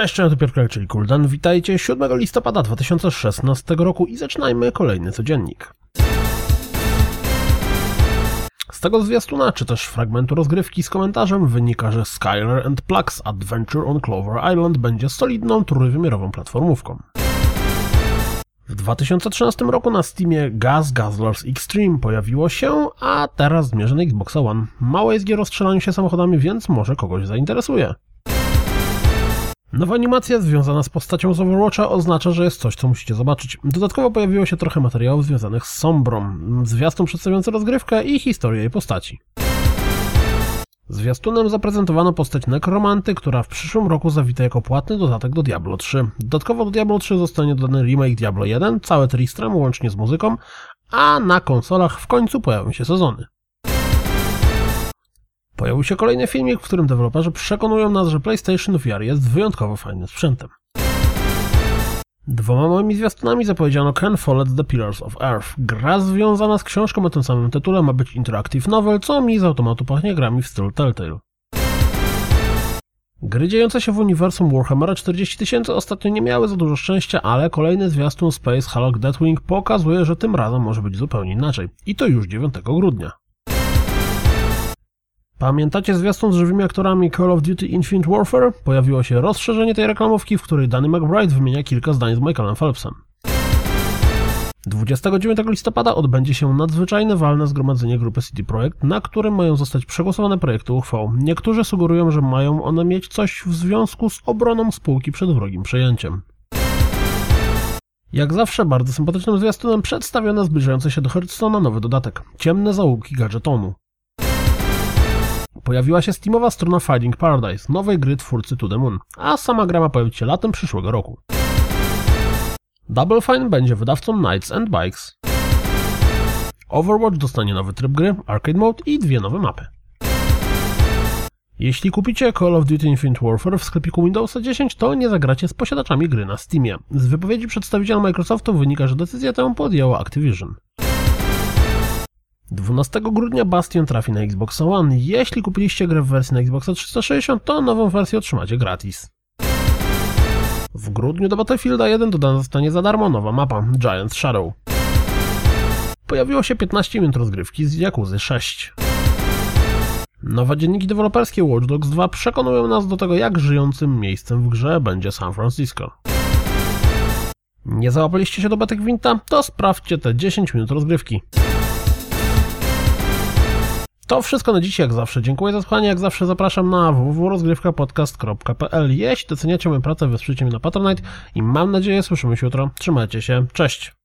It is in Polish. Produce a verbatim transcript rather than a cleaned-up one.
Cześć, to Piotr Krek, czyli Kuldan. Witajcie siódmego listopada dwa tysiące szesnastego roku i zaczynajmy kolejny codziennik. Z tego zwiastuna, czy też fragmentu rozgrywki z komentarzem wynika, że Skyler and Plugs' Adventure on Clover Island będzie solidną, trójwymiarową platformówką. W dwa tysiące trzynastym roku na Steamie Gaz Gazlers Extreme pojawiło się, a teraz zmierza na Xboxa One. Małe jest gier o strzelaniu się samochodami, więc może kogoś zainteresuje. Nowa animacja związana z postacią z Overwatcha oznacza, że jest coś, co musicie zobaczyć. Dodatkowo pojawiło się trochę materiałów związanych z Sombrą, zwiastun przedstawiający rozgrywkę i historię jej postaci. Zwiastunem zaprezentowano postać nekromanty, która w przyszłym roku zawita jako płatny dodatek do Diablo trzy. Dodatkowo do Diablo trzy zostanie dodany remake Diablo jeden, całe tristram łącznie z muzyką, a na konsolach w końcu pojawią się sezony. Pojawił się kolejny filmik, w którym deweloperzy przekonują nas, że PlayStation V R jest wyjątkowo fajnym sprzętem. Dwoma małymi zwiastunami zapowiedziano Ken Follett's The Pillars of Earth. Gra związana z książką o tym samym tytule ma być interactive novel, co mi z automatu pachnie grami w stylu Telltale. Gry dziejące się w uniwersum Warhammera czterdzieści tysięcy ostatnio nie miały za dużo szczęścia, ale kolejny zwiastun Space Hulk: Deathwing pokazuje, że tym razem może być zupełnie inaczej. I to już dziewiątego grudnia. Pamiętacie zwiastun z żywymi aktorami Call of Duty Infinite Warfare? Pojawiło się rozszerzenie tej reklamówki, w której Danny McBride wymienia kilka zdań z Michaelem Phelpsem. dwudziestego dziewiątego listopada odbędzie się nadzwyczajne walne zgromadzenie grupy C D Projekt, na którym mają zostać przegłosowane projekty uchwał. Niektórzy sugerują, że mają one mieć coś w związku z obroną spółki przed wrogim przejęciem. Jak zawsze bardzo sympatycznym zwiastunem przedstawione zbliżające się do Hearthstone'a nowy dodatek – Ciemne zaułki gadżetonu. Pojawiła się steamowa strona Finding Paradise, nowej gry twórcy To The Moon, a sama gra ma pojawić się latem przyszłego roku. Double Fine będzie wydawcą Knights and Bikes. Overwatch dostanie nowy tryb gry, Arcade mode i dwie nowe mapy. Jeśli kupicie Call of Duty Infinite Warfare w sklepiku Windowsa dziesięć, to nie zagracie z posiadaczami gry na Steamie. Z wypowiedzi przedstawiciela Microsoftu wynika, że decyzję tę podjęła Activision. dwunastego grudnia Bastion trafi na Xbox One. Jeśli kupiliście grę w wersji na Xboxa trzysta sześćdziesiąt, to nową wersję otrzymacie gratis. W grudniu do Battlefielda jeden dodana zostanie za darmo nowa mapa Giants Shadow. Pojawiło się piętnaście minut rozgrywki z Jakuzy sześć. Nowe dzienniki deweloperskie Watch Dogs dwa przekonują nas do tego, jak żyjącym miejscem w grze będzie San Francisco. Nie załapaliście się do Batek Winta? To sprawdźcie te dziesięć minut rozgrywki. To wszystko na dziś, jak zawsze. Dziękuję za słuchanie, jak zawsze zapraszam na w w w kropka rozgrywkapodcast kropka p l. Jeśli doceniacie moją pracę, wesprzyjcie mnie na Patronite i mam nadzieję słyszymy się jutro. Trzymajcie się, cześć!